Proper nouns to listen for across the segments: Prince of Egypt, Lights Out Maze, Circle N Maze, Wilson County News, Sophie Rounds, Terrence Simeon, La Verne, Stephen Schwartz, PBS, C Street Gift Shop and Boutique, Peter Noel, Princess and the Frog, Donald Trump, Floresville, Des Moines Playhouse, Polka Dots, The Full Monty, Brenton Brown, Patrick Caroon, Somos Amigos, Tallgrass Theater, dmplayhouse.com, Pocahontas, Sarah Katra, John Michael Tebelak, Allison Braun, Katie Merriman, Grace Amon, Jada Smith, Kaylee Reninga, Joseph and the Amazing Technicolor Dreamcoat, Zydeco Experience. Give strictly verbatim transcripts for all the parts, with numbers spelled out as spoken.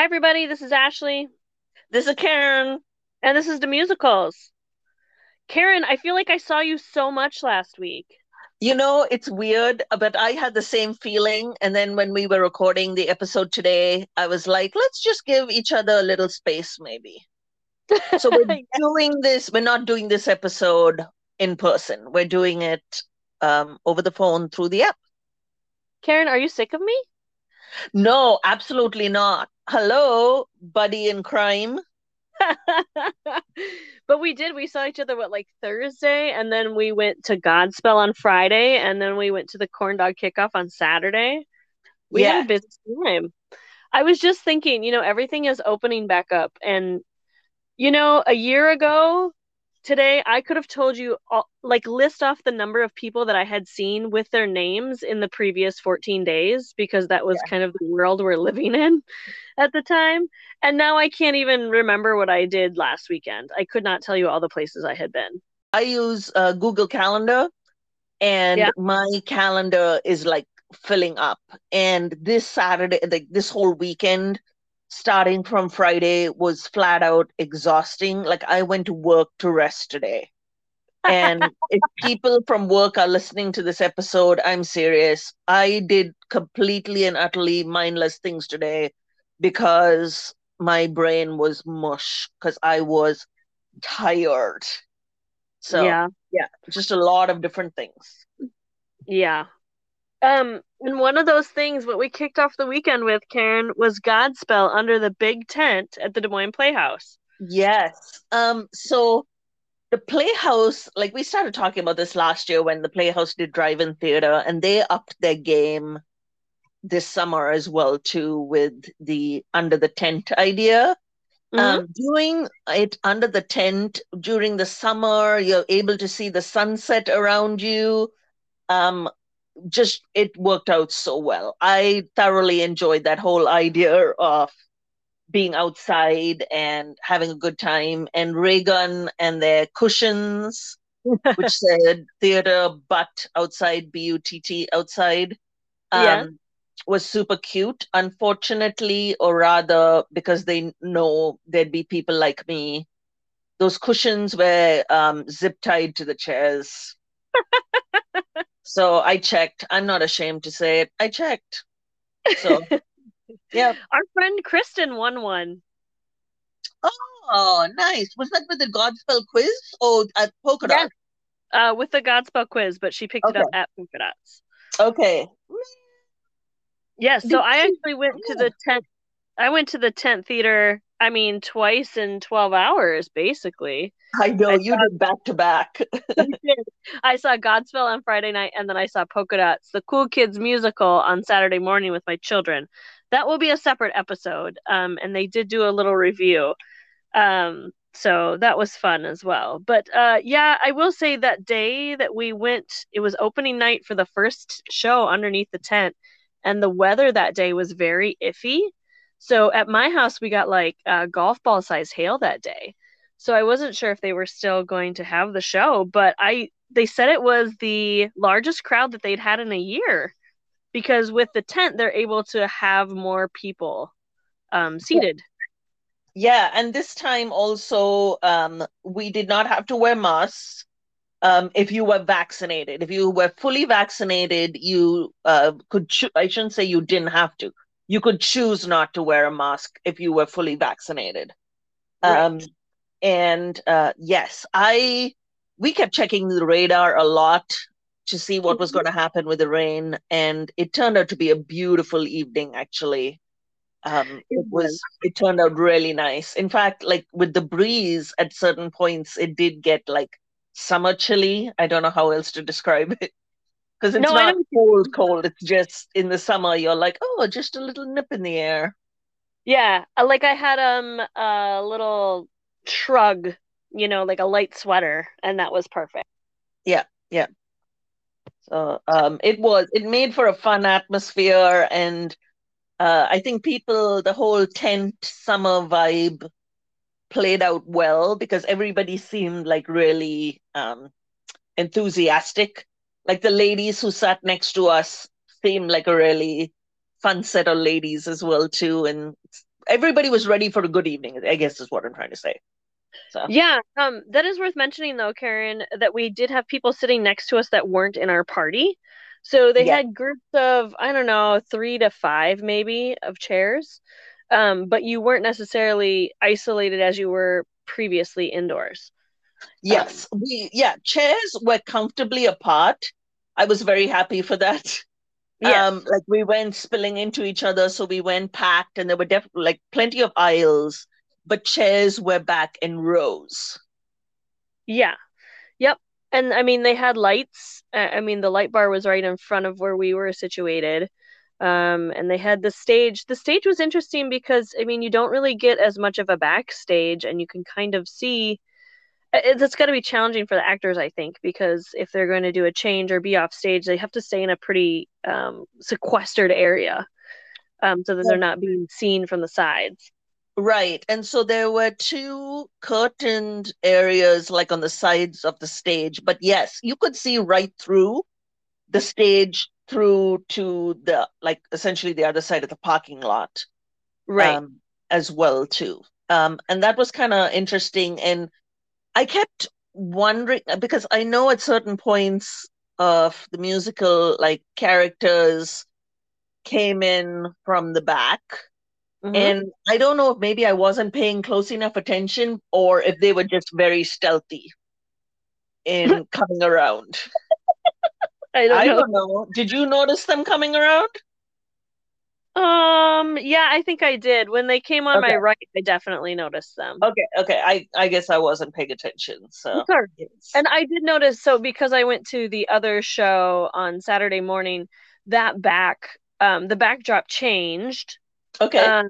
Hi, everybody. This is Ashley. This is Karen. And this is the musicals. Karen, I feel like I saw you so much last week. You know, it's weird, but I had the same feeling. And then when we were recording the episode today, I was like, let's just give each other a little space, maybe. So we're yes. doing this. We're not doing this episode in person. We're doing it um, over the phone through the app. Karen, are you sick of me? No, absolutely not. Hello, buddy in crime. But we did. We saw each other, what, like Thursday? And then we went to Godspell on Friday. And then we went to the corndog kickoff on Saturday. We yeah. had a busy time. I was just thinking, you know, everything is opening back up. And, you know, a year ago today, I could have told you, all, like, list off the number of people that I had seen with their names in the previous fourteen days, because that was yeah. kind of the world we're living in at the time. And now I can't even remember what I did last weekend. I could not tell you all the places I had been. I use uh, Google Calendar, and yeah. my calendar is, like, filling up. And this Saturday, like, this whole weekend, starting from Friday, was flat out exhausting. Like, I went to work to rest today. And if people from work are listening to this episode, I'm serious. I did completely and utterly mindless things today because my brain was mush because I was tired. So yeah. yeah, just a lot of different things. Yeah. Um, and one of those things, what we kicked off the weekend with, Karen, was Godspell under the big tent at the Des Moines Playhouse. Yes. Um, so the Playhouse, like, we started talking about this last year when the Playhouse did drive-in theater, and they upped their game this summer as well, too, with the under the tent idea. Mm-hmm. Um, doing it under the tent during the summer, you're able to see the sunset around you. Um, just it worked out so well. I thoroughly enjoyed that whole idea of being outside and having a good time, and Reagan and their cushions which said theater butt outside, B U T T outside, um, yeah. was super cute. Unfortunately, or rather because they know there'd be people like me, those cushions were um, zip tied to the chairs. So I checked. I'm not ashamed to say it. I checked. So, yeah. Our friend Kristen won one. Oh, nice. Was that with the Godspell quiz or at Polka Dots? Yeah. Uh, with the Godspell quiz, but she picked okay. it up at Polka Dots. Okay. Yeah, so Did I actually went yeah. to the tent. I went to the tent theater, I mean, twice in twelve hours, basically. I know, I you saw, did back to back. I saw Godspell on Friday night, and then I saw Polka Dots, the Cool Kids musical, on Saturday morning with my children. That will be a separate episode, um, and they did do a little review. Um, so that was fun as well. But uh, yeah, I will say that day that we went, it was opening night for the first show underneath the tent, and the weather that day was very iffy. So at my house, we got like uh, golf ball size hail that day. So I wasn't sure if they were still going to have the show, but I they said it was the largest crowd that they'd had in a year, because with the tent, they're able to have more people um, seated. Yeah. yeah. And this time also, um, we did not have to wear masks um, if you were vaccinated. If you were fully vaccinated, you uh, could, cho- I shouldn't say you didn't have to. You could choose not to wear a mask if you were fully vaccinated. Right. Um, and uh, yes, I we kept checking the radar a lot to see what was going to happen with the rain. And it turned out to be a beautiful evening, actually. Um, it was. It turned out really nice. In fact, like with the breeze at certain points, it did get like summer chilly. I don't know how else to describe it. Because it's no, not cold, cold. It's just in the summer, you're like, oh, just a little nip in the air. Yeah. Like I had um a little shrug, you know, like a light sweater. And that was perfect. Yeah. Yeah. So um, it was, it made for a fun atmosphere. And uh, I think people, the whole tent summer vibe played out well because everybody seemed like really um, enthusiastic. Like the ladies who sat next to us seemed like a really fun set of ladies as well, too. And everybody was ready for a good evening, I guess is what I'm trying to say. So. Yeah, um, that is worth mentioning, though, Karen, that we did have people sitting next to us that weren't in our party. So they yeah. had groups of, I don't know, three to five maybe of chairs. Um, but you weren't necessarily isolated as you were previously indoors. Yes. Um, we yeah, chairs were comfortably apart. I was very happy for that. Yeah. Um, like we weren't spilling into each other. So we went packed and there were definitely like plenty of aisles, but chairs were back in rows. Yeah. Yep. And I mean, they had lights. I mean, the light bar was right in front of where we were situated. Um, and they had the stage. The stage was interesting because, I mean, you don't really get as much of a backstage, and you can kind of see. That's got to be challenging for the actors, I think, because if they're going to do a change or be off stage, they have to stay in a pretty um, sequestered area um, so that they're not being seen from the sides. Right. And so there were two curtained areas like on the sides of the stage. But yes, you could see right through the stage through to the like essentially the other side of the parking lot. Right. Um, as well, too. Um, and that was kind of interesting. And I kept wondering, because I know at certain points of the musical, like characters came in from the back. Mm-hmm. And I don't know if maybe I wasn't paying close enough attention or if they were just very stealthy in coming around. I, don't, I know. don't know. Did you notice them coming around? Um, yeah, I think I did. When they came on okay. my right, I definitely noticed them. Okay, okay. I, I guess I wasn't paying attention. So sure. And I did notice, so because I went to the other show on Saturday morning, that back, um, the backdrop changed. Okay. Um,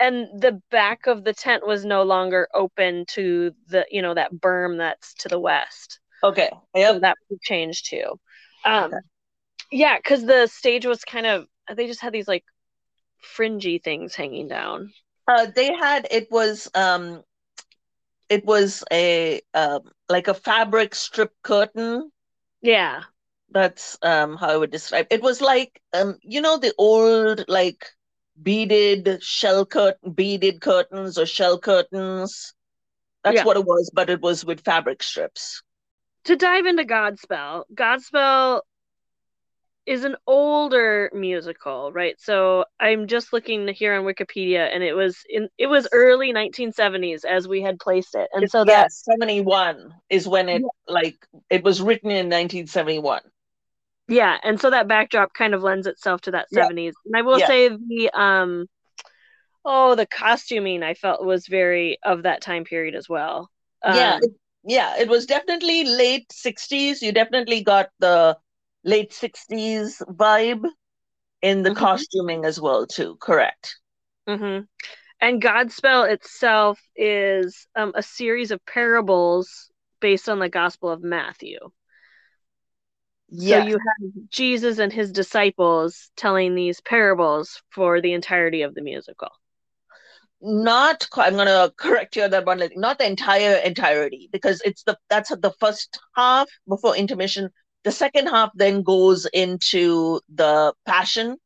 and the back of the tent was no longer open to the, you know, that berm that's to the west. Okay. Yep. So that changed too. Um, okay. Yeah, because the stage was kind of, they just had these like fringy things hanging down. Uh, they had, it was, um, it was a, um, like a fabric strip curtain. Yeah. That's um, how I would describe it. It was like, um, you know, the old, like, beaded shell curtain, beaded curtains or shell curtains. That's yeah. what it was, but it was with fabric strips. To dive into Godspell, Godspell is an older musical, right? So I'm just looking here on Wikipedia, and it was in it was early nineteen seventies as we had placed it, and so that yeah, seventy-one is when it yeah. like it was written in nineteen seventy-one. Yeah, and so that backdrop kind of lends itself to that yeah. seventies. And I will yeah. say the, um, oh, the costuming I felt was very of that time period as well. Um, yeah, it, yeah, it was definitely late sixties. You definitely got the late sixties vibe in the mm-hmm. costuming as well, too. Correct. Mm-hmm. And Godspell itself is um, a series of parables based on the Gospel of Matthew. Yeah. So you have Jesus and his disciples telling these parables for the entirety of the musical. Not, I'm going to correct you on that one. Not the entire entirety, because it's the that's the first half before intermission. The second half then goes into the Passion,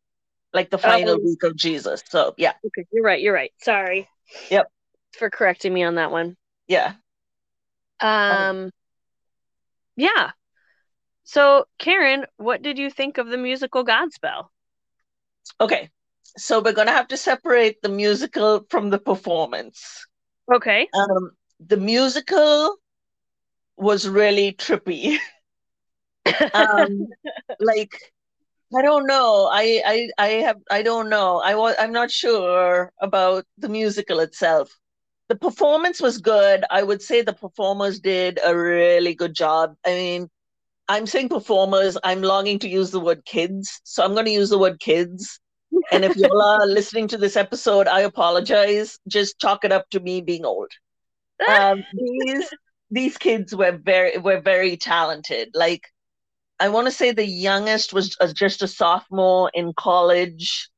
like the final oh. week of Jesus. So yeah, okay, you're right. You're right. Sorry. Yep. For correcting me on that one. Yeah. Um. Oh. Yeah. So, Karen, what did you think of the musical Godspell? Okay, so we're going to have to separate the musical from the performance. Okay. Um, the musical was really trippy. um, like, I don't know. I, I, I have. I don't know. I was. I'm not sure about the musical itself. The performance was good. I would say the performers did a really good job. I mean. I'm saying performers, I'm longing to use the word kids. So I'm going to use the word kids. And if y'all are listening to this episode, I apologize. Just chalk it up to me being old. Um, these these kids were very were very talented. Like, I want to say the youngest was just a sophomore in college.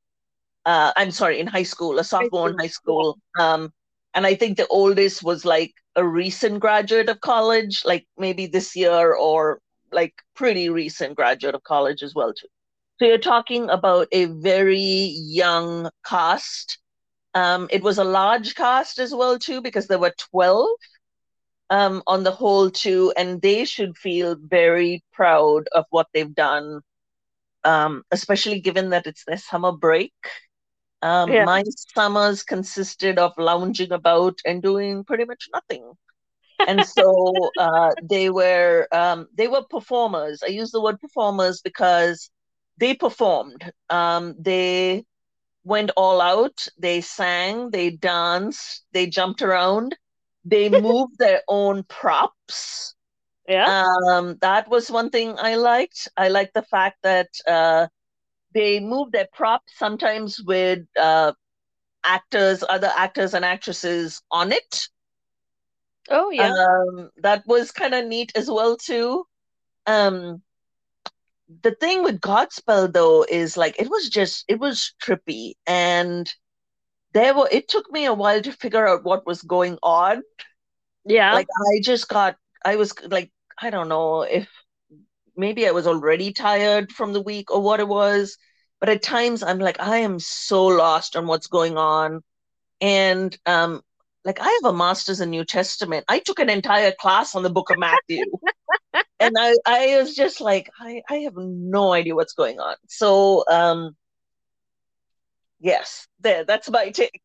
Uh, I'm sorry, in high school, a sophomore in high school. Um, and I think the oldest was like a recent graduate of college, like maybe this year or like pretty recent graduate of college as well too. So you're talking about a very young cast. Um, it was a large cast as well, too, because there were twelve um, on the whole, too, and they should feel very proud of what they've done, um, especially given that it's their summer break. Um, yeah. My summers consisted of lounging about and doing pretty much nothing. And so uh, they were um, they were performers. I use the word performers because they performed. Um, they went all out. They sang. They danced. They jumped around. They moved their own props. Yeah, um, that was one thing I liked. I liked the fact that uh, they moved their props sometimes with uh, actors, other actors and actresses on it. Oh, yeah. Um, that was kind of neat as well, too. Um, the thing with Godspell, though, is like it was just, it was trippy. And there were, it took me a while to figure out what was going on. Yeah. Like I just got, I was like, I don't know if maybe I was already tired from the week or what it was. But at times I'm like, I am so lost on what's going on. And, um, like, I have a master's in New Testament. I took an entire class on the book of Matthew. And I, I was just like, I, I have no idea what's going on. So, um, yes, there, that's my take.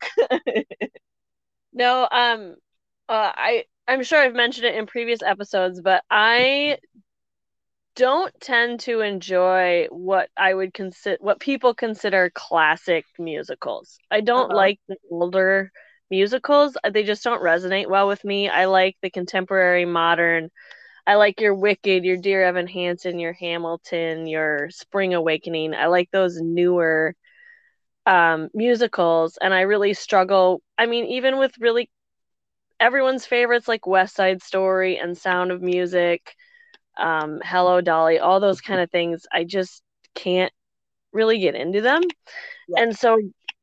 No, um, uh, I, I'm sure I've mentioned it in previous episodes, but I don't tend to enjoy what I would consider, what people consider classic musicals. I don't uh-huh. like the older musicals. They just don't resonate well with me. I like the contemporary modern. I like your Wicked, your Dear Evan Hansen, your Hamilton, your Spring Awakening. I like those newer um, musicals, and I really struggle. I mean, even with really everyone's favorites like West Side Story and Sound of Music, um, Hello Dolly, all those kind of things, I just can't really get into them. Yeah. And so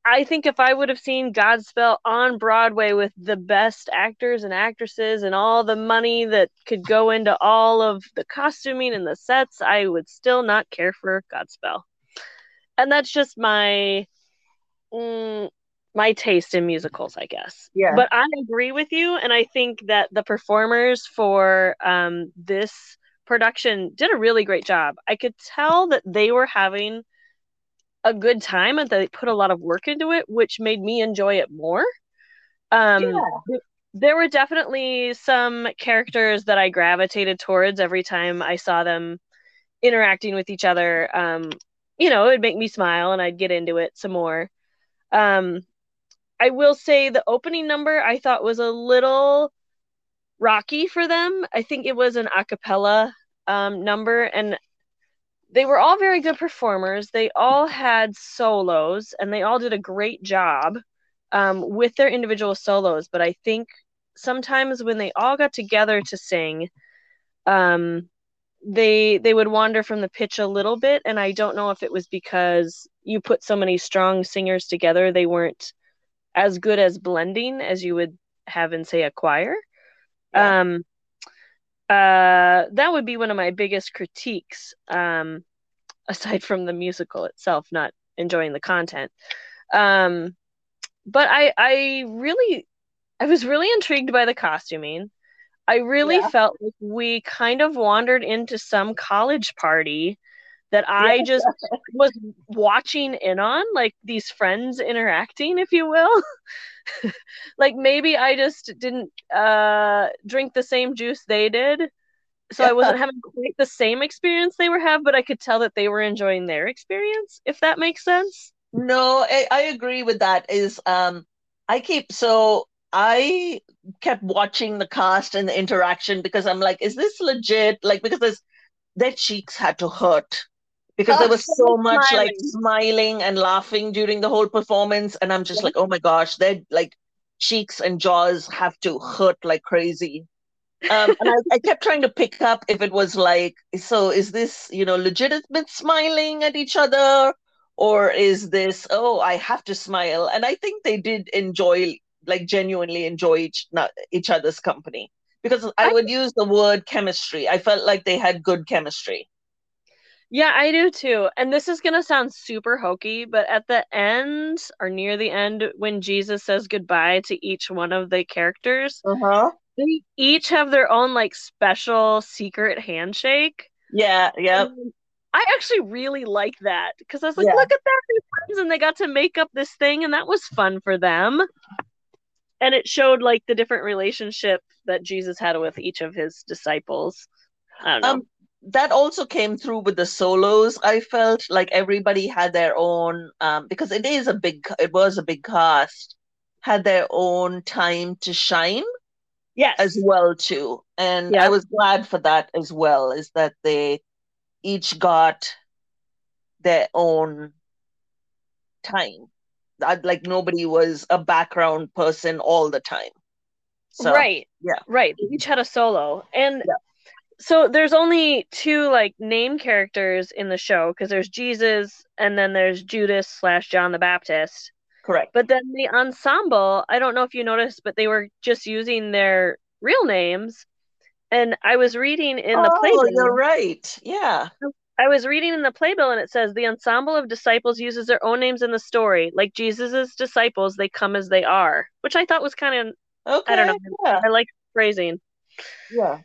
I think if I would have seen Godspell on Broadway with the best actors and actresses and all the money that could go into all of the costuming and the sets, I would still not care for Godspell. And that's just my mm, my taste in musicals, I guess. Yeah. But I agree with you, and I think that the performers for um, this production did a really great job. I could tell that they were having a good time and they put a lot of work into it, which made me enjoy it more. Um, yeah. There were definitely some characters that I gravitated towards every time I saw them interacting with each other. Um, you know, it would make me smile and I'd get into it some more. Um, I will say the opening number I thought was a little rocky for them. I think it was an a cappella um, number, and they were all very good performers. They all had solos, and they all did a great job um, with their individual solos. But I think sometimes when they all got together to sing, um, they they would wander from the pitch a little bit. And I don't know if it was because you put so many strong singers together, they weren't as good as blending as you would have in, say, a choir. Yeah. Um Uh, that would be one of my biggest critiques, um, aside from the musical itself, not enjoying the content. Um, but I, I really, I was really intrigued by the costuming. I really yeah. felt like we kind of wandered into some college party that I just was watching in on, like these friends interacting, if you will. Like maybe I just didn't uh, drink the same juice they did, so yeah. I wasn't having quite the same experience they were have, but I could tell that they were enjoying their experience, if that makes sense. No, I, I agree with that. Is um, I keep so I kept watching the cast and the interaction because I'm like, is this legit? Like because there's their cheeks had to hurt because oh, there was so much smiling. like smiling and laughing during the whole performance. And I'm just yeah. like, oh my gosh, their like cheeks and jaws have to hurt like crazy. Um, and I, I kept trying to pick up if it was like, so is this, you know, legitimate smiling at each other, or is this, oh, I have to smile. And I think they did enjoy, like genuinely enjoy each, not, each other's company. Because I would use the word chemistry. I felt like they had good chemistry. Yeah, I do too. And this is going to sound super hokey, but at the end or near the end, when Jesus says goodbye to each one of the characters, uh-huh. they each have their own like special secret handshake. Yeah, yeah. And I actually really like that because I was like, yeah. look at that, friends, and they got to make up this thing, and that was fun for them. And it showed like the different relationship that Jesus had with each of his disciples. I don't know. Um, That also came through with the solos. I felt like everybody had their own, um, because it is a big, it was a big cast, had their own time to shine, yes, as well too. And yeah. I was glad for that as well. Is that they each got their own time. I'd, like nobody was a background person all the time. So, right. Yeah. Right. They each had a solo, and. Yeah. So there's only two like name characters in the show because there's Jesus and then there's Judas slash John the Baptist. Correct. But then the ensemble, I don't know if you noticed, but they were just using their real names. And I was reading in oh, the playbill. You're right. Yeah. I was reading in the playbill and it says the ensemble of disciples uses their own names in the story. Like Jesus's disciples, they come as they are, which I thought was kind of, okay, I don't know. Yeah. I like phrasing. Yeah.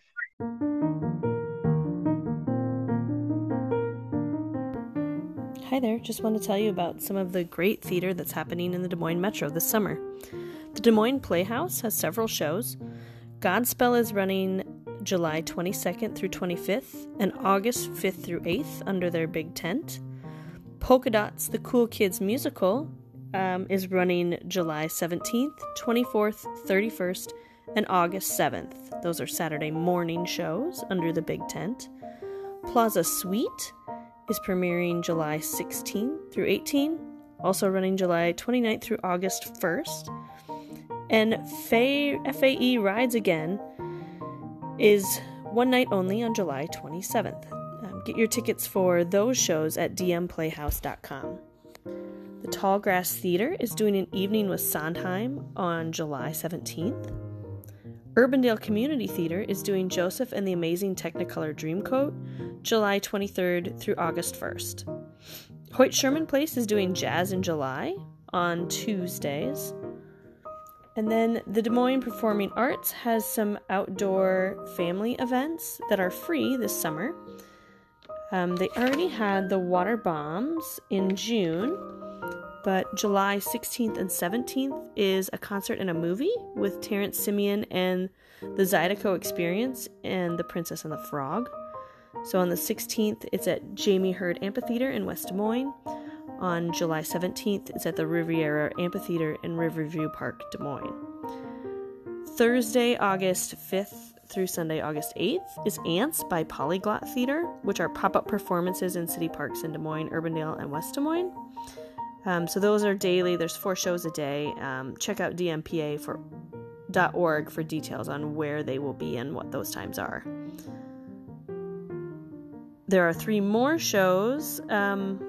Hi there, just want to tell you about some of the great theater that's happening in the Des Moines Metro this summer. The Des Moines Playhouse has several shows. Godspell is running July twenty-second through twenty-fifth and August fifth through eighth under their big tent. Polka Dots, the Cool Kids musical, um, is running July seventeenth, twenty-fourth, thirty-first, and August seventh. Those are Saturday morning shows under the big tent. Plaza Suite is premiering July sixteenth through eighteenth, also running July twenty-ninth through August first. And F A E Rides Again is one night only on July twenty-seventh. Um, get your tickets for those shows at d m playhouse dot com. The Tallgrass Theater is doing An Evening with Sondheim on July seventeenth. Urbandale Community Theater is doing Joseph and the Amazing Technicolor Dreamcoat, July twenty-third through August first. Hoyt-Sherman Place is doing Jazz in July on Tuesdays. And then the Des Moines Performing Arts has some outdoor family events that are free this summer. Um, they already had the water bombs in June. But July sixteenth and seventeenth is a concert and a movie with Terrence Simeon and the Zydeco Experience and the Princess and the Frog. So on the sixteenth, it's at Jamie Hurd Amphitheater in West Des Moines. On July seventeenth, it's at the Riviera Amphitheater in Riverview Park, Des Moines. Thursday, August fifth through Sunday, August eighth is Ants by Polyglot Theater, which are pop-up performances in city parks in Des Moines, Urbandale, and West Des Moines. Um, so those are daily. There's four shows a day. Um, check out d m p a dot org for details on where they will be and what those times are. There are three more shows. Um,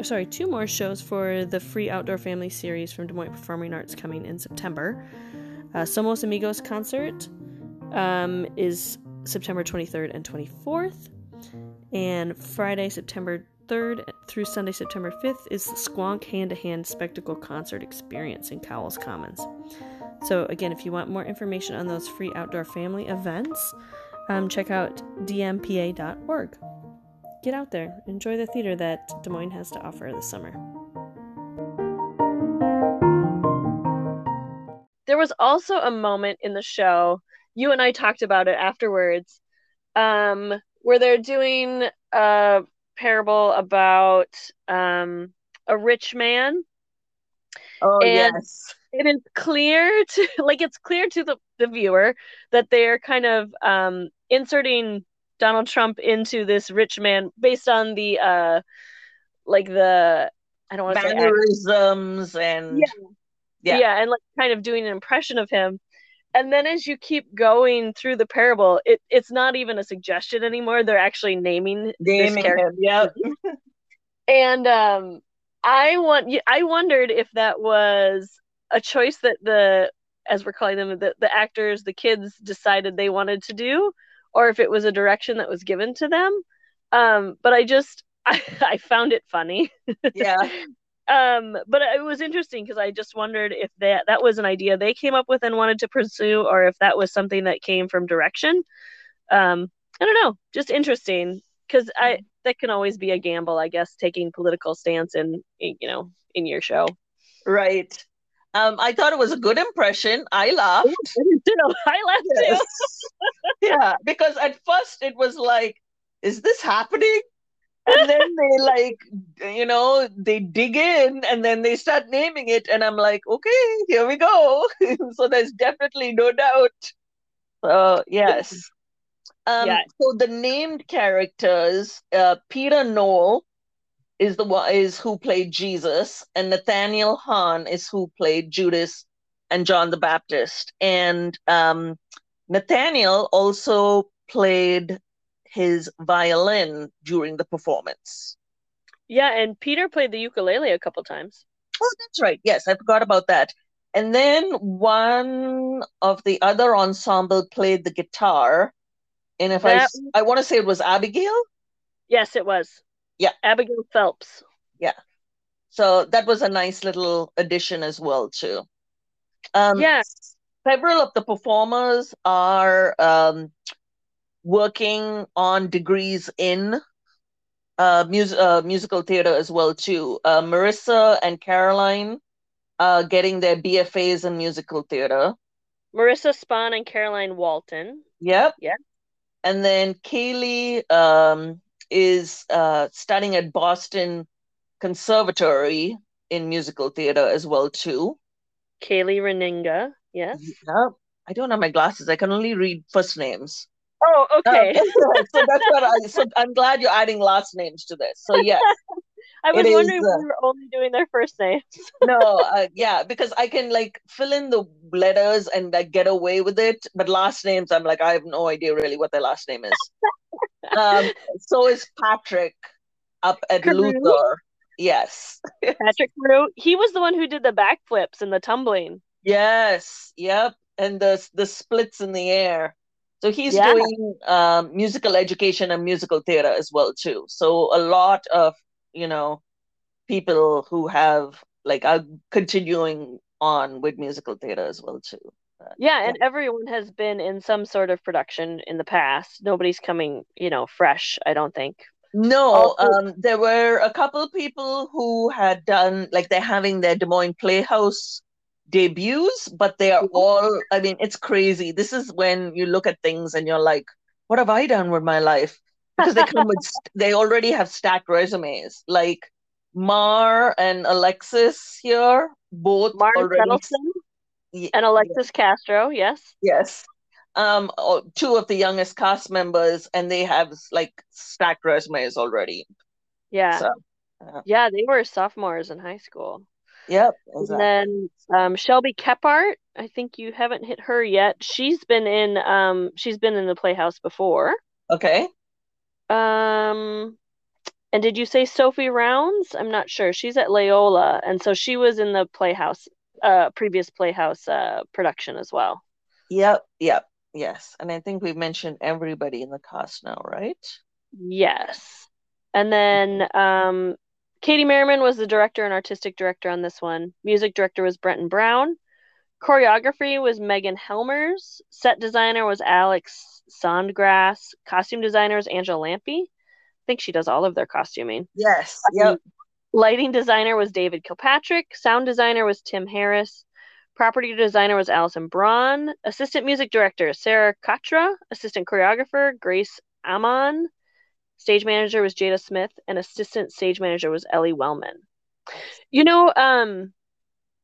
sorry, two more shows for the free outdoor family series from Des Moines Performing Arts coming in September. Uh, Somos Amigos concert um, is September twenty-third and twenty-fourth. And Friday, September third through Sunday, September fifth is the Squonk Hand-to-Hand Spectacle Concert Experience in Cowles Commons. So again, if you want more information on those free outdoor family events, um, check out d m p a dot org. Get out there. Enjoy the theater that Des Moines has to offer this summer. There was also a moment in the show, you and I talked about it afterwards, um, where they're doing a parable about um a rich man. Oh, and yes, it is clear to like it's clear to the, the viewer that they're kind of um inserting Donald Trump into this rich man based on the uh like the I don't want to say mannerisms and yeah. yeah yeah and like kind of doing an impression of him. And then as you keep going through the parable, it, it's not even a suggestion anymore. They're actually naming, naming this character. Him, yep. And um, I want I wondered if that was a choice that the, as we're calling them, the, the actors, the kids decided they wanted to do, or if it was a direction that was given to them. Um, but I just, I, I found it funny. Yeah. Um, but it was interesting because I just wondered if that, that was an idea they came up with and wanted to pursue, or if that was something that came from direction. Um, I don't know, just interesting because I, that can always be a gamble, I guess, taking political stance in, in you know, in your show. Right. Um, I thought it was a good impression. I laughed. No, I laughed yes. too. Yeah, because at first it was like, is this happening? And then they like, you know, they dig in and then they start naming it. And I'm like, okay, here we go. So there's definitely no doubt. So, yes. Um, yeah. So the named characters, uh, Peter Noel is the one is who played Jesus, and Nathaniel Hahn is who played Judas and John the Baptist. And um, Nathaniel also played his violin during the performance. Yeah, and Peter played the ukulele a couple times. Oh, that's right. Yes, I forgot about that. And then one of the other ensemble played the guitar. And if that, I, I want to say it was Abigail. Yes, it was. Yeah. Abigail Phelps. Yeah. So that was a nice little addition as well, too. Um, yes. Several of the performers are um, working on degrees in uh, mus- uh, musical theater as well, too. Uh, Marissa and Caroline are getting their B F As in musical theater. Marissa Spahn and Caroline Walton. Yep. Yeah. And then Kaylee um, is uh, studying at Boston Conservatory in musical theater as well, too. Kaylee Reninga. Yes. Yeah. I don't have my glasses. I can only read first names. Oh, okay. Um, so that's what I. So I'm glad you're adding last names to this. So yeah, I was wondering is, uh, if we were only doing their first names. no, uh, yeah, because I can like fill in the letters and like get away with it, but last names, I'm like I have no idea really what their last name is. um, so is Patrick up at Caroon? Luther? Yes, Patrick Caroon. He was the one who did the backflips and the tumbling. Yes. Yep. And the the splits in the air. So he's yeah. doing um, musical education and musical theater as well, too. So a lot of, you know, people who have, like, are continuing on with musical theater as well, too. Uh, yeah, yeah, and everyone has been in some sort of production in the past. Nobody's coming, you know, fresh, I don't think. No, um, there were a couple of people who had done, like, they're having their Des Moines Playhouse debuts, but they are all, I mean, it's crazy. This is when you look at things and you're like, what have I done with my life? Because they come with, they already have stacked resumes. Like Mar and Alexis here, both Mar already. Yeah, and Alexis yeah. Castro, yes. Yes. Um, two of the youngest cast members, and they have like stacked resumes already. Yeah. So, uh, yeah, they were sophomores in high school. Yep. Exactly. And then um, Shelby Kephart, I think you haven't hit her yet. She's been in um, she's been in the Playhouse before. Okay. Um, and did you say Sophie Rounds? I'm not sure. She's at Loyola, and so she was in the Playhouse, uh, previous Playhouse uh, production as well. Yep. Yep. Yes. And I think we mentioned everybody in the cast now, right? Yes. And then um. Katie Merriman was the director and artistic director on this one. Music director was Brenton Brown. Choreography was Megan Helmers. Set designer was Alex Sondgrass. Costume designer was Angela Lampe. I think she does all of their costuming. Yes. Yep. Lighting designer was David Kilpatrick. Sound designer was Tim Harris. Property designer was Allison Braun. Assistant music director, Sarah Katra. Assistant choreographer, Grace Amon. Stage manager was Jada Smith, and assistant stage manager was Ellie Wellman. You know, um,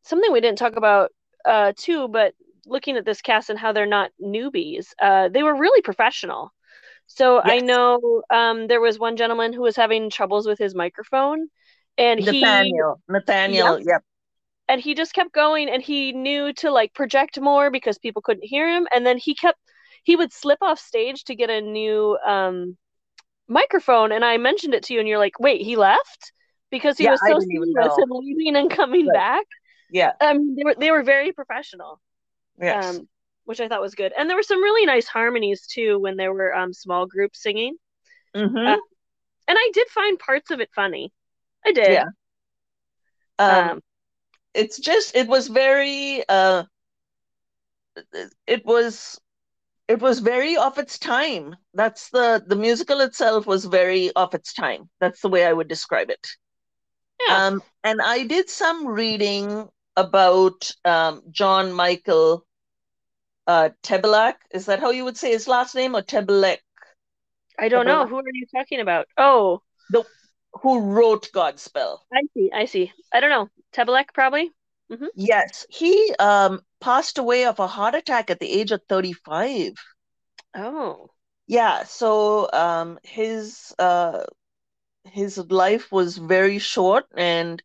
something we didn't talk about uh, too, but looking at this cast and how they're not newbies, uh, they were really professional. So yes. I know um, there was one gentleman who was having troubles with his microphone, and Nathaniel, he Nathaniel, yep. yep. And he just kept going, and he knew to like project more because people couldn't hear him. And then he kept, he would slip off stage to get a new. Um, microphone, and I mentioned it to you, and you're like, "Wait, he left because he yeah, was so serious and leaving and coming but, back." Yeah, um, they were they were very professional, yes, um, which I thought was good. And there were some really nice harmonies too when there were um small groups singing. Mm-hmm. Uh, And I did find parts of it funny. I did. Yeah. Um, um, it's just, it was very, uh, it was, it was very of its time. That's the, the musical itself was very of its time. That's the way I would describe it. Yeah. Um, and I did some reading about um, John Michael uh, Tebelak. Is that how you would say his last name, or Tebelek? I don't Tebelak. know. Who are you talking about? Oh, the who wrote Godspell? I see. I see. I don't know. Tebelek, probably. Mm-hmm. Yes, he um, passed away of a heart attack at the age of thirty-five. Oh, yeah. So um, his uh, his life was very short, and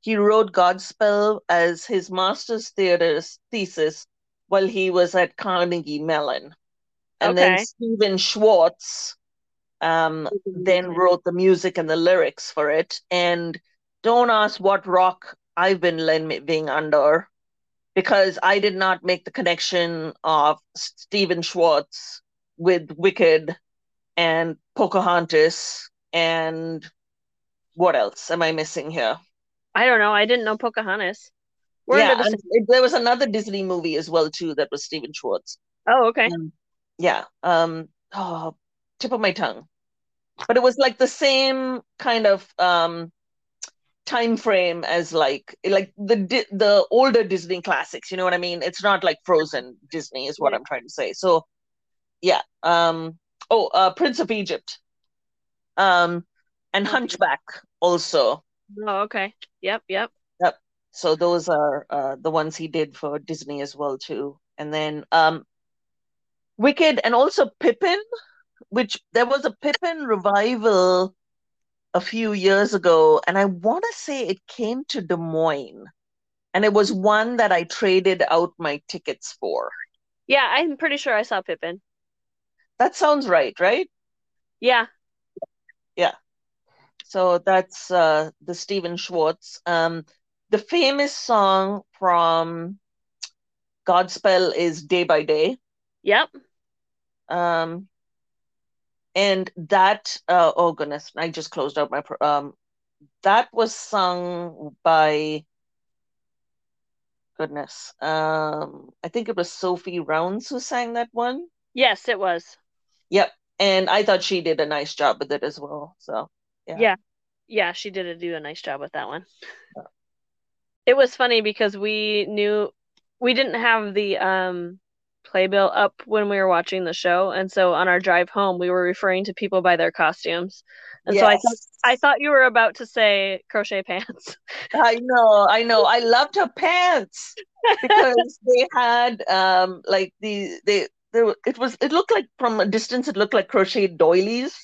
he wrote Godspell as his master's theater thesis while he was at Carnegie Mellon. And okay. then Stephen Schwartz um, then wrote the music and the lyrics for it. And don't ask what rock I've been living under, because I did not make the connection of Stephen Schwartz with Wicked and Pocahontas and what else am I missing here? I don't know. I didn't know Pocahontas. We're yeah, the and there was another Disney movie as well, too, that was Stephen Schwartz. Oh, okay. Um, yeah. Um, oh, tip of my tongue. But it was like the same kind of um, time frame as like like the the older Disney classics. You know what I mean? It's not like Frozen Disney is what yeah. I'm trying to say. So, yeah. Um, oh, uh, Prince of Egypt. Um, and Hunchback also. Oh, okay. Yep, yep. Yep. So those are uh, the ones he did for Disney as well, too. And then um, Wicked, and also Pippin, which there was a Pippin revival a few years ago. And I want to say it came to Des Moines. And it was one that I traded out my tickets for. Yeah, I'm pretty sure I saw Pippin. That sounds right, right? Yeah. Yeah. So that's uh, the Stephen Schwartz. Um, the famous song from Godspell is Day by Day. Yep. Um, and that, uh, oh goodness, I just closed out my, pro- um, that was sung by, goodness, um, I think it was Sophie Rounds who sang that one. Yes, it was. Yep. And I thought she did a nice job with it as well, so. Yeah. yeah yeah she did a, do a nice job with that one. Yeah. It was funny because we knew we didn't have the um playbill up when we were watching the show, and so on our drive home we were referring to people by their costumes, and yes. so I thought I thought you were about to say crochet pants. I know I know I loved her pants because they had um like the they, they it was it looked like from a distance it looked like crochet doilies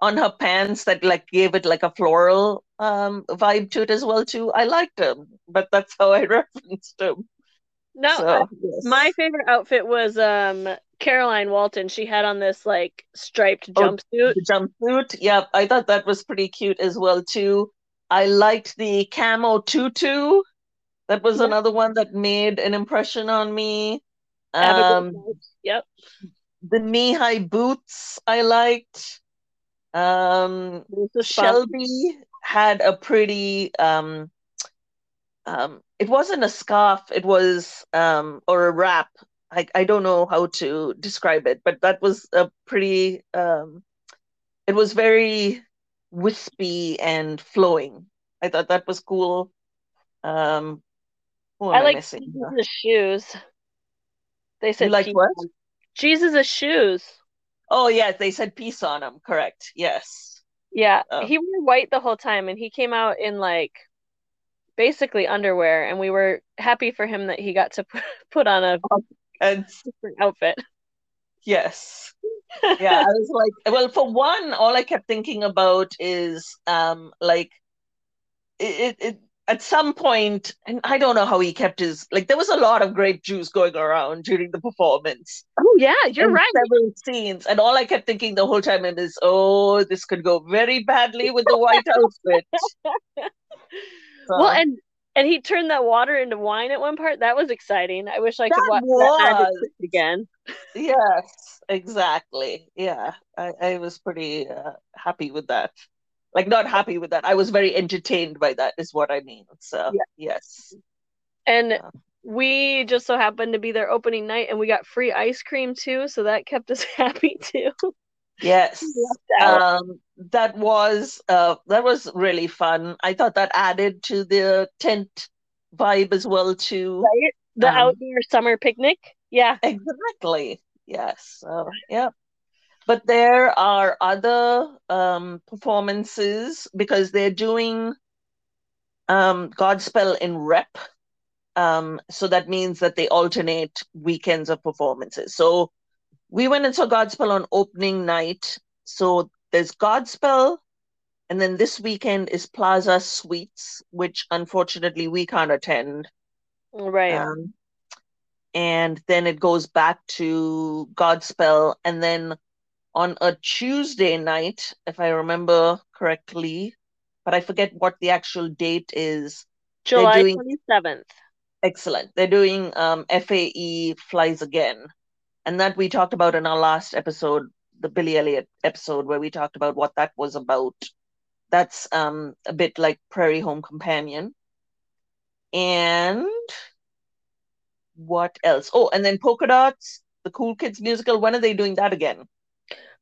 on her pants that like gave it like a floral um, vibe to it as well too. I liked them, but that's how I referenced them. No, so, I, yes. My favorite outfit was um, Caroline Walton. She had on this like striped jumpsuit. Oh, the jumpsuit, yeah. I thought that was pretty cute as well too. I liked the camo tutu. That was yeah. another one that made an impression on me. Um, yep. The knee-high boots I liked. Um, Shelby had a pretty, um, um, it wasn't a scarf, it was, um, or a wrap. I, I don't know how to describe it, but that was a pretty, um, it was very wispy and flowing. I thought that was cool. Um, who am I, I like missing? Jesus' shoes. They said, you like Jesus. What? Jesus' shoes. Oh, yes, they said peace on him. Correct. Yes. Yeah. Um, he wore white the whole time, and he came out in, like, basically underwear, and we were happy for him that he got to put on a and, different outfit. Yes. Yeah, I was like, well, for one, all I kept thinking about is, um, like, it, it, it at some point, and I don't know how he kept his, like, there was a lot of grape juice going around during the performance. Oh, yeah, you're right. Several scenes. And all I kept thinking the whole time is, oh, this could go very badly with the white outfit. So. Well, and and he turned that water into wine at one part. That was exciting. I wish I could that watch was. that again. Yes, exactly. Yeah, I, I was pretty uh, happy with that. like not happy with that. I was very entertained by that is what I mean. So yeah. Yes. And uh, we just so happened to be there opening night, and we got free ice cream too. So that kept us happy too. Yes. Um, that was, uh, that was really fun. I thought that added to the tent vibe as well too. Right? The um, outdoor summer picnic. Yeah. Exactly. Yes. Uh, yeah. But there are other um, performances because they're doing um, Godspell in rep. Um, so that means that they alternate weekends of performances. So we went and saw Godspell on opening night. So there's Godspell. And then this weekend is Plaza Suites, which unfortunately we can't attend. Right. Um, and then it goes back to Godspell. And then on a Tuesday night, if I remember correctly, but I forget what the actual date is. July doing, twenty-seventh. Excellent. They're doing um, F A E Flies Again. And that we talked about in our last episode, the Billy Elliot episode, where we talked about what that was about. That's um, a bit like Prairie Home Companion. And what else? Oh, and then Polka Dots, the Cool Kids musical. When are they doing that again?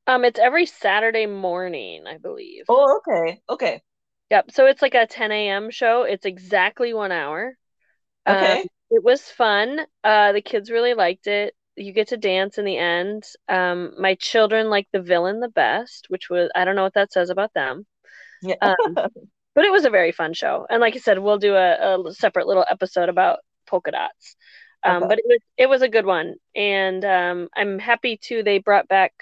Um, it's every Saturday morning, I believe. Oh, okay. Okay. Yep. So it's like a ten a.m. show. It's exactly one hour. Okay. Um, it was fun. Uh, the kids really liked it. You get to dance in the end. Um, my children like the villain the best, which was, I don't know what that says about them. Yeah. um, but it was a very fun show. And like I said, we'll do a, a separate little episode about Polka Dots. Um, okay. But it was, it was a good one. And um, I'm happy too, they brought back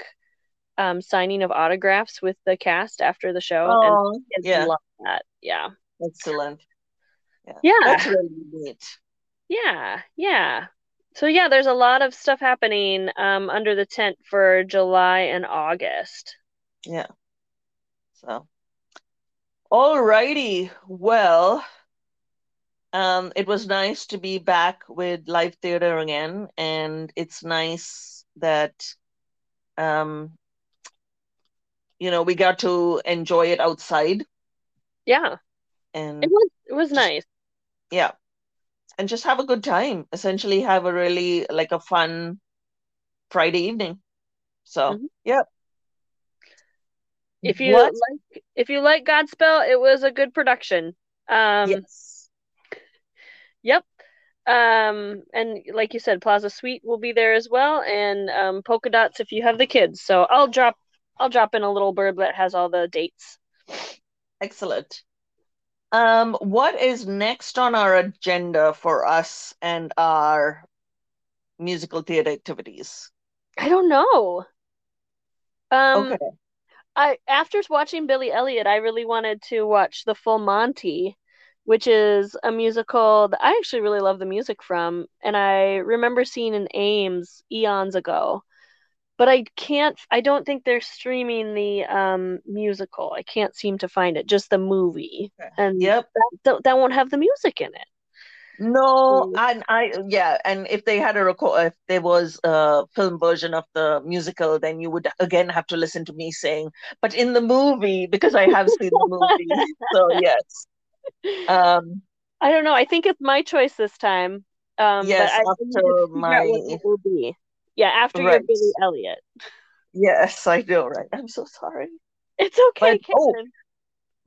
Um, signing of autographs with the cast after the show. Oh, and kids yeah. love that. Yeah. Excellent. Yeah. yeah. That's really neat. Yeah. Yeah. So yeah, there's a lot of stuff happening um, under the tent for July and August. Yeah. So. All righty. Well, um, it was nice to be back with live theater again. And it's nice that um, you know, we got to enjoy it outside. Yeah. And it was, it was nice. Yeah. And just have a good time. Essentially have a really, like a fun Friday evening. So, mm-hmm. yeah. If you what? like if you like Godspell, it was a good production. Um, yes. Yep. Um, and like you said, Plaza Suite will be there as well. And um, Polka Dots if you have the kids. So I'll drop I'll drop in a little blurb that has all the dates. Excellent. Um, what is next on our agenda for us and our musical theater activities? I don't know. Um, okay. I after watching Billy Elliot, I really wanted to watch The Full Monty, which is a musical that I actually really love the music from, and I remember seeing in Ames eons ago. But I can't, I don't think they're streaming the um, musical. I can't seem to find it, just the movie. Okay. And yep. that, that won't have the music in it. No, so, and I, yeah. And if they had a record, if there was a film version of the musical, then you would again have to listen to me saying, but in the movie, because I have seen the movie. So yes. Um, I don't know. I think it's my choice this time. Um, yes, but I after my... It will be. Yeah, after right. your Billy Elliot. Yes, I know, right? I'm so sorry. It's okay, but, oh,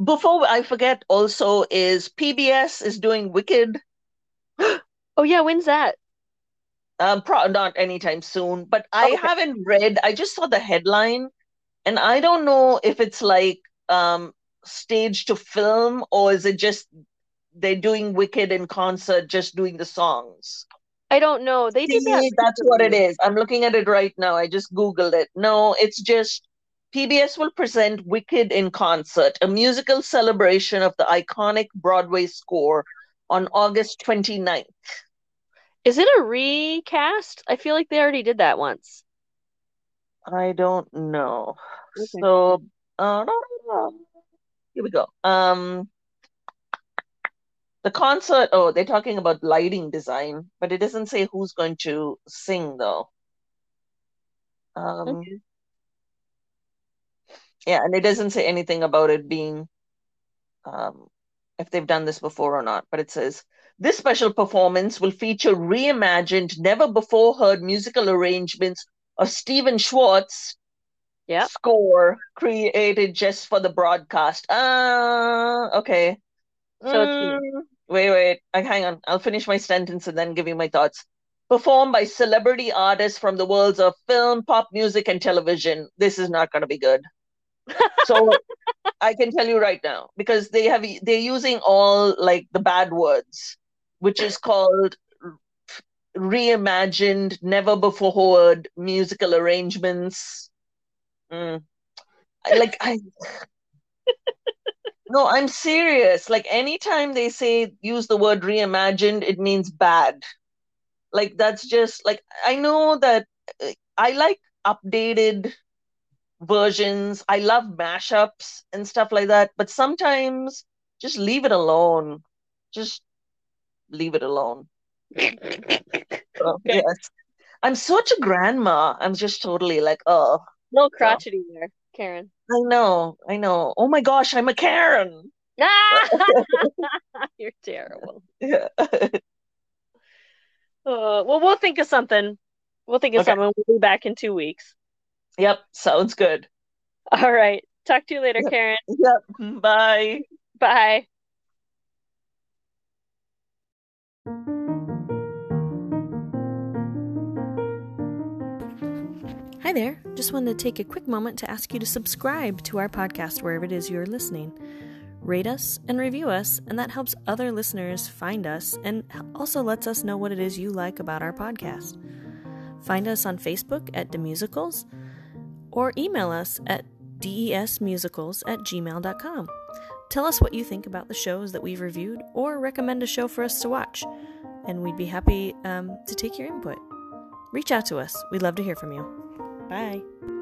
before I forget, also, is P B S is doing Wicked. Oh, yeah, when's that? Um, pro- Not anytime soon, but I okay. haven't read. I just saw the headline, and I don't know if it's like um stage to film, or is it just they're doing Wicked in concert, just doing the songs. I don't know. They See, did that. That's what it is. I'm looking at it right now. I just Googled it. No, it's just P B S will present Wicked in Concert, a musical celebration of the iconic Broadway score on August twenty-ninth. Is it a recast? I feel like they already did that once. I don't know. Okay. So, uh, here we go. Um, The concert, oh, they're talking about lighting design, but it doesn't say who's going to sing, though. Um, okay. Yeah, and it doesn't say anything about it being, um, if they've done this before or not, but it says, this special performance will feature reimagined, never-before-heard musical arrangements of Stephen Schwartz yep. score created just for the broadcast. Ah, uh, okay. So mm. it's wait, wait, I, hang on. I'll finish my sentence and then give you my thoughts. Performed by celebrity artists from the worlds of film, pop music, and television. This is not going to be good. So I can tell you right now, because they have they're using all like the bad words, which is called reimagined, never before heard musical arrangements. Mm. Like I, no, I'm serious. Like anytime they say use the word reimagined, it means bad. Like that's just like I know that I like updated versions. I love mashups and stuff like that, but sometimes just leave it alone. Just leave it alone. So, yes. I'm such a grandma. I'm just totally like, oh. No crotchety so. There, Karen. I know. I know. Oh my gosh, I'm a Karen. You're terrible. Yeah. uh, well, we'll think of something. We'll think of okay. something. We'll be back in two weeks. Yep, sounds good. All right. Talk to you later, yep. Karen. Yep. Bye. Bye. Hi there. Just wanted to take a quick moment to ask you to subscribe to our podcast wherever it is you're listening. Rate us and review us, and that helps other listeners find us and also lets us know what it is you like about our podcast. Find us on Facebook at DeMusicals, or email us at desmusicals at gmail dot com. Tell us what you think about the shows that we've reviewed or recommend a show for us to watch, and we'd be happy um, to take your input. Reach out to us. We'd love to hear from you. Bye.